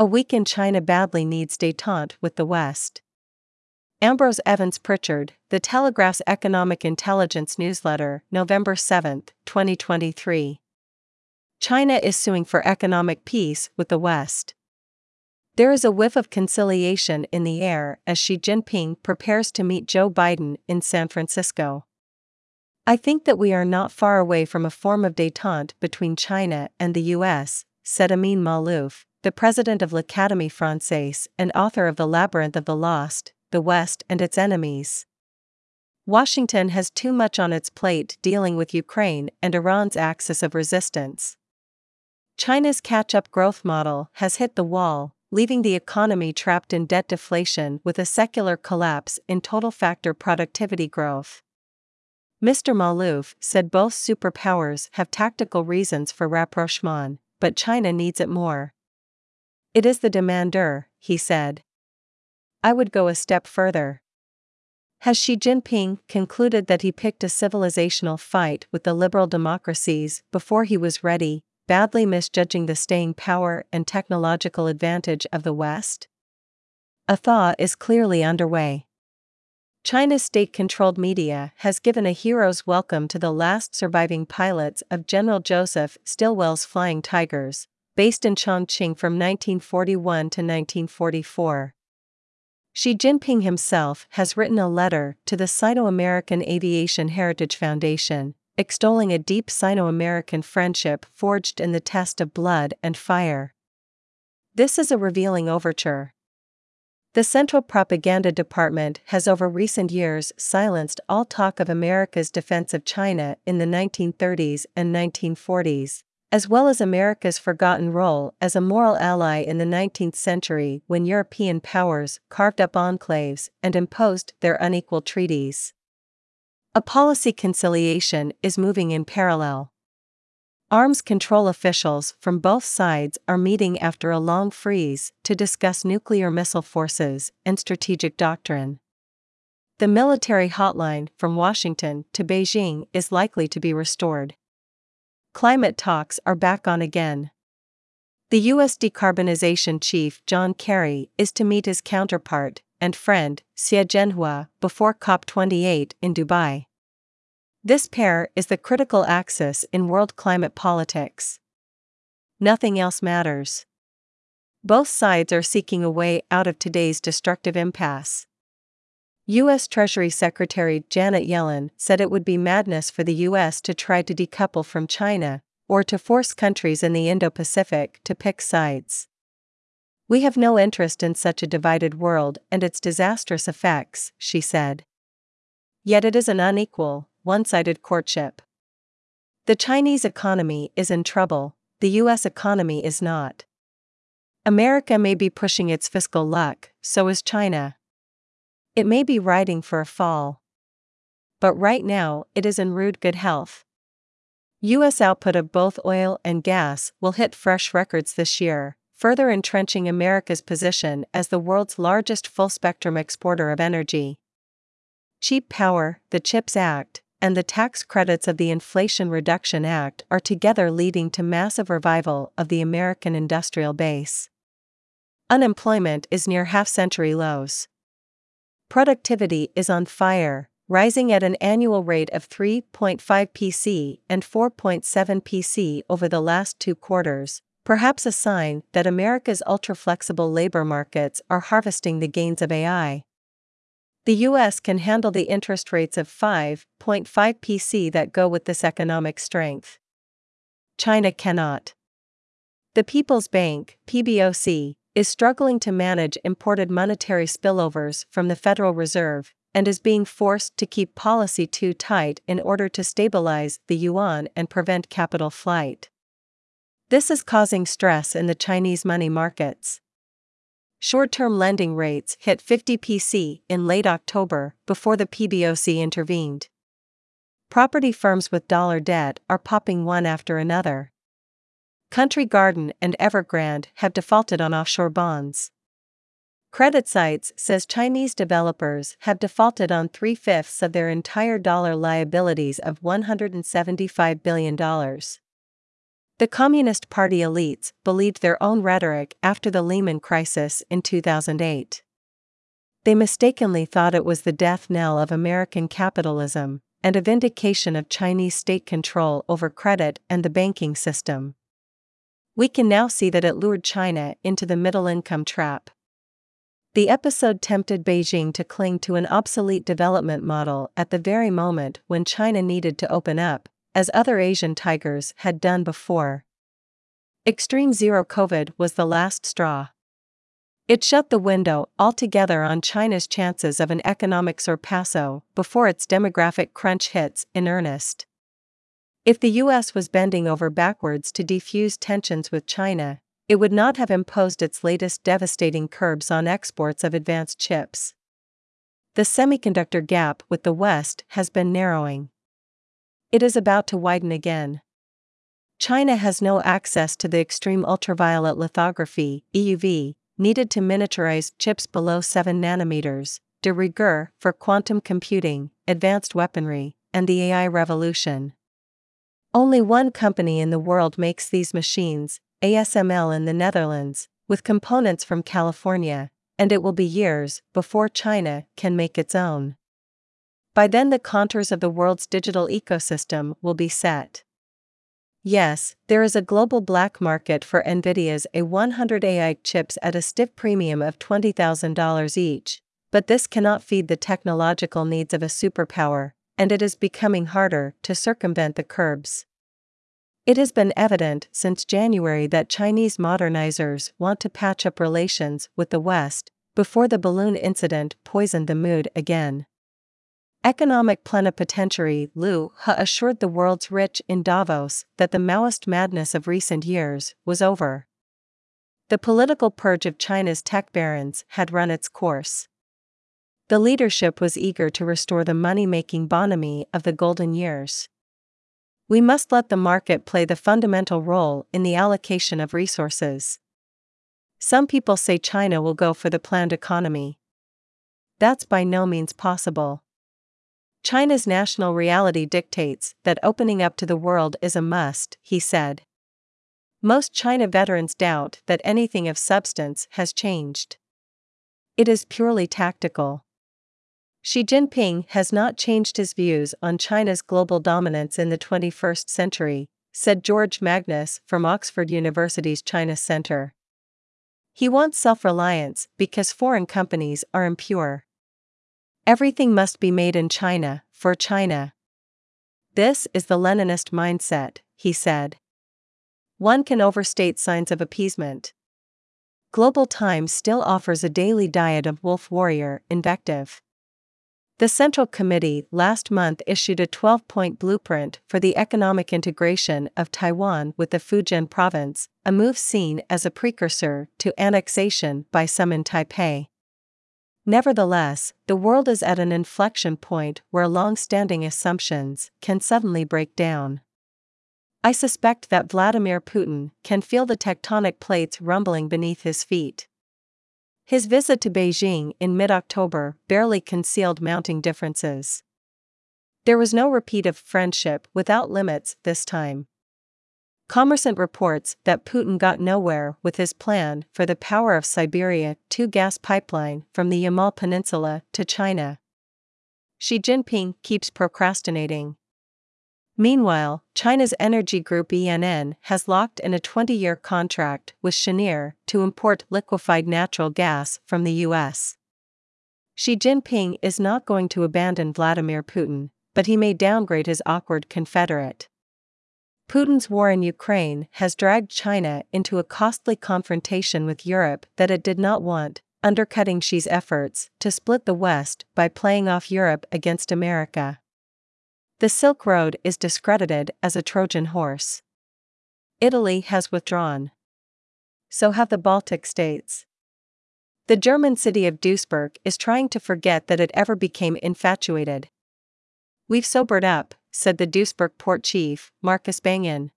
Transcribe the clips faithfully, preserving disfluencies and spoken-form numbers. A weakened China badly needs détente with the West. Ambrose Evans-Pritchard, The Telegraph's Economic Intelligence Newsletter, November seventh, twenty twenty-three. China is suing for economic peace with the West. There is a whiff of conciliation in the air as Xi Jinping prepares to meet Joe Biden in San Francisco. I think that we are not far away from a form of détente between China and the U S, said Amin Maalouf, the president of L'Académie Française and author of The Labyrinth of the Lost, The West and Its Enemies. Washington has too much on its plate dealing with Ukraine and Iran's axis of resistance. China's catch-up growth model has hit the wall, leaving the economy trapped in debt deflation with a secular collapse in total factor productivity growth. Mister Maalouf said both superpowers have tactical reasons for rapprochement, but China needs it more. It is the demander, he said. I would go a step further. Has Xi Jinping concluded that he picked a civilizational fight with the liberal democracies before he was ready, badly misjudging the staying power and technological advantage of the West? A thaw is clearly underway. China's state-controlled media has given a hero's welcome to the last surviving pilots of General Joseph Stilwell's Flying Tigers, based in Chongqing from nineteen forty-one to nineteen forty-four. Xi Jinping himself has written a letter to the Sino-American Aviation Heritage Foundation, extolling a deep Sino-American friendship forged in the test of blood and fire. This is a revealing overture. The Central Propaganda Department has over recent years silenced all talk of America's defense of China in the nineteen thirties and nineteen forties. As well as America's forgotten role as a moral ally in the nineteenth century when European powers carved up enclaves and imposed their unequal treaties. A policy conciliation is moving in parallel. Arms control officials from both sides are meeting after a long freeze to discuss nuclear missile forces and strategic doctrine. The military hotline from Washington to Beijing is likely to be restored. Climate talks are back on again. The U S decarbonization chief John Kerry is to meet his counterpart and friend Xie Zhenhua before COP twenty-eight in Dubai. This pair is the critical axis in world climate politics. Nothing else matters. Both sides are seeking a way out of today's destructive impasse. U S Treasury Secretary Janet Yellen said it would be madness for the U S to try to decouple from China, or to force countries in the Indo-Pacific to pick sides. We have no interest in such a divided world and its disastrous effects, she said. Yet it is an unequal, one-sided courtship. The Chinese economy is in trouble, the U S economy is not. America may be pushing its fiscal luck, so is China. It may be riding for a fall. But right now, it is in rude good health. U S output of both oil and gas will hit fresh records this year, further entrenching America's position as the world's largest full-spectrum exporter of energy. Cheap power, the CHIPS Act, and the tax credits of the Inflation Reduction Act are together leading to massive revival of the American industrial base. Unemployment is near half-century lows. Productivity is on fire, rising at an annual rate of three point five percent and four point seven percent over the last two quarters, perhaps a sign that America's ultra-flexible labor markets are harvesting the gains of A I. The U S can handle the interest rates of five point five percent that go with this economic strength. China cannot. The People's Bank, P B O C, is struggling to manage imported monetary spillovers from the Federal Reserve, and is being forced to keep policy too tight in order to stabilize the yuan and prevent capital flight. This is causing stress in the Chinese money markets. Short-term lending rates hit fifty percent in late October before the P B O C intervened. Property firms with dollar debt are popping one after another. Country Garden and Evergrande have defaulted on offshore bonds. CreditSights says Chinese developers have defaulted on three-fifths of their entire dollar liabilities of one hundred seventy-five billion dollars. The Communist Party elites believed their own rhetoric after the Lehman crisis in two thousand eight. They mistakenly thought it was the death knell of American capitalism and a vindication of Chinese state control over credit and the banking system. We can now see that it lured China into the middle-income trap. The episode tempted Beijing to cling to an obsolete development model at the very moment when China needed to open up, as other Asian tigers had done before. Extreme zero COVID was the last straw. It shut the window altogether on China's chances of an economic surpasso before its demographic crunch hits in earnest. If the U S was bending over backwards to defuse tensions with China, it would not have imposed its latest devastating curbs on exports of advanced chips. The semiconductor gap with the West has been narrowing. It is about to widen again. China has no access to the extreme ultraviolet lithography, E U V, needed to miniaturize chips below seven nanometers, de rigueur for quantum computing, advanced weaponry, and the A I revolution. Only one company in the world makes these machines, A S M L in the Netherlands, with components from California, and it will be years before China can make its own. By then the contours of the world's digital ecosystem will be set. Yes, there is a global black market for NVIDIA's A one hundred A I chips at a stiff premium of twenty thousand dollars each, but this cannot feed the technological needs of a superpower, and it is becoming harder to circumvent the curbs. It has been evident since January that Chinese modernizers want to patch up relations with the West before the balloon incident poisoned the mood again. Economic plenipotentiary Liu He assured the world's rich in Davos that the Maoist madness of recent years was over. The political purge of China's tech barons had run its course. The leadership was eager to restore the money-making bonhomie of the golden years. We must let the market play the fundamental role in the allocation of resources. Some people say China will go for the planned economy. That's by no means possible. China's national reality dictates that opening up to the world is a must, he said. Most China veterans doubt that anything of substance has changed. It is purely tactical. Xi Jinping has not changed his views on China's global dominance in the twenty-first century, said George Magnus from Oxford University's China Center. He wants self-reliance because foreign companies are impure. Everything must be made in China, for China. This is the Leninist mindset, he said. One can overstate signs of appeasement. Global Times still offers a daily diet of wolf warrior invective. The Central Committee last month issued a twelve-point blueprint for the economic integration of Taiwan with the Fujian province, a move seen as a precursor to annexation by some in Taipei. Nevertheless, the world is at an inflection point where long-standing assumptions can suddenly break down. I suspect that Vladimir Putin can feel the tectonic plates rumbling beneath his feet. His visit to Beijing in mid-October barely concealed mounting differences. There was no repeat of friendship without limits this time. Commercant reports that Putin got nowhere with his plan for the Power of Siberia two gas pipeline from the Yamal Peninsula to China. Xi Jinping keeps procrastinating. Meanwhile, China's energy group E N N has locked in a twenty-year contract with Cheniere to import liquefied natural gas from the U S. Xi Jinping is not going to abandon Vladimir Putin, but he may downgrade his awkward confederate. Putin's war in Ukraine has dragged China into a costly confrontation with Europe that it did not want, undercutting Xi's efforts to split the West by playing off Europe against America. The Silk Road is discredited as a Trojan horse. Italy has withdrawn. So have the Baltic states. The German city of Duisburg is trying to forget that it ever became infatuated. We've sobered up, said the Duisburg port chief, Marcus Bangen.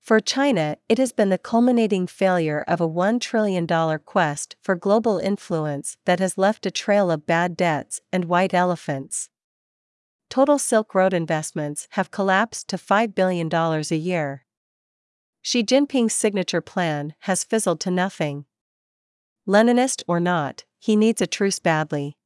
For China, it has been the culminating failure of a one trillion dollar quest for global influence that has left a trail of bad debts and white elephants. Total Silk Road investments have collapsed to five billion dollars a year. Xi Jinping's signature plan has fizzled to nothing. Leninist or not, he needs a truce badly.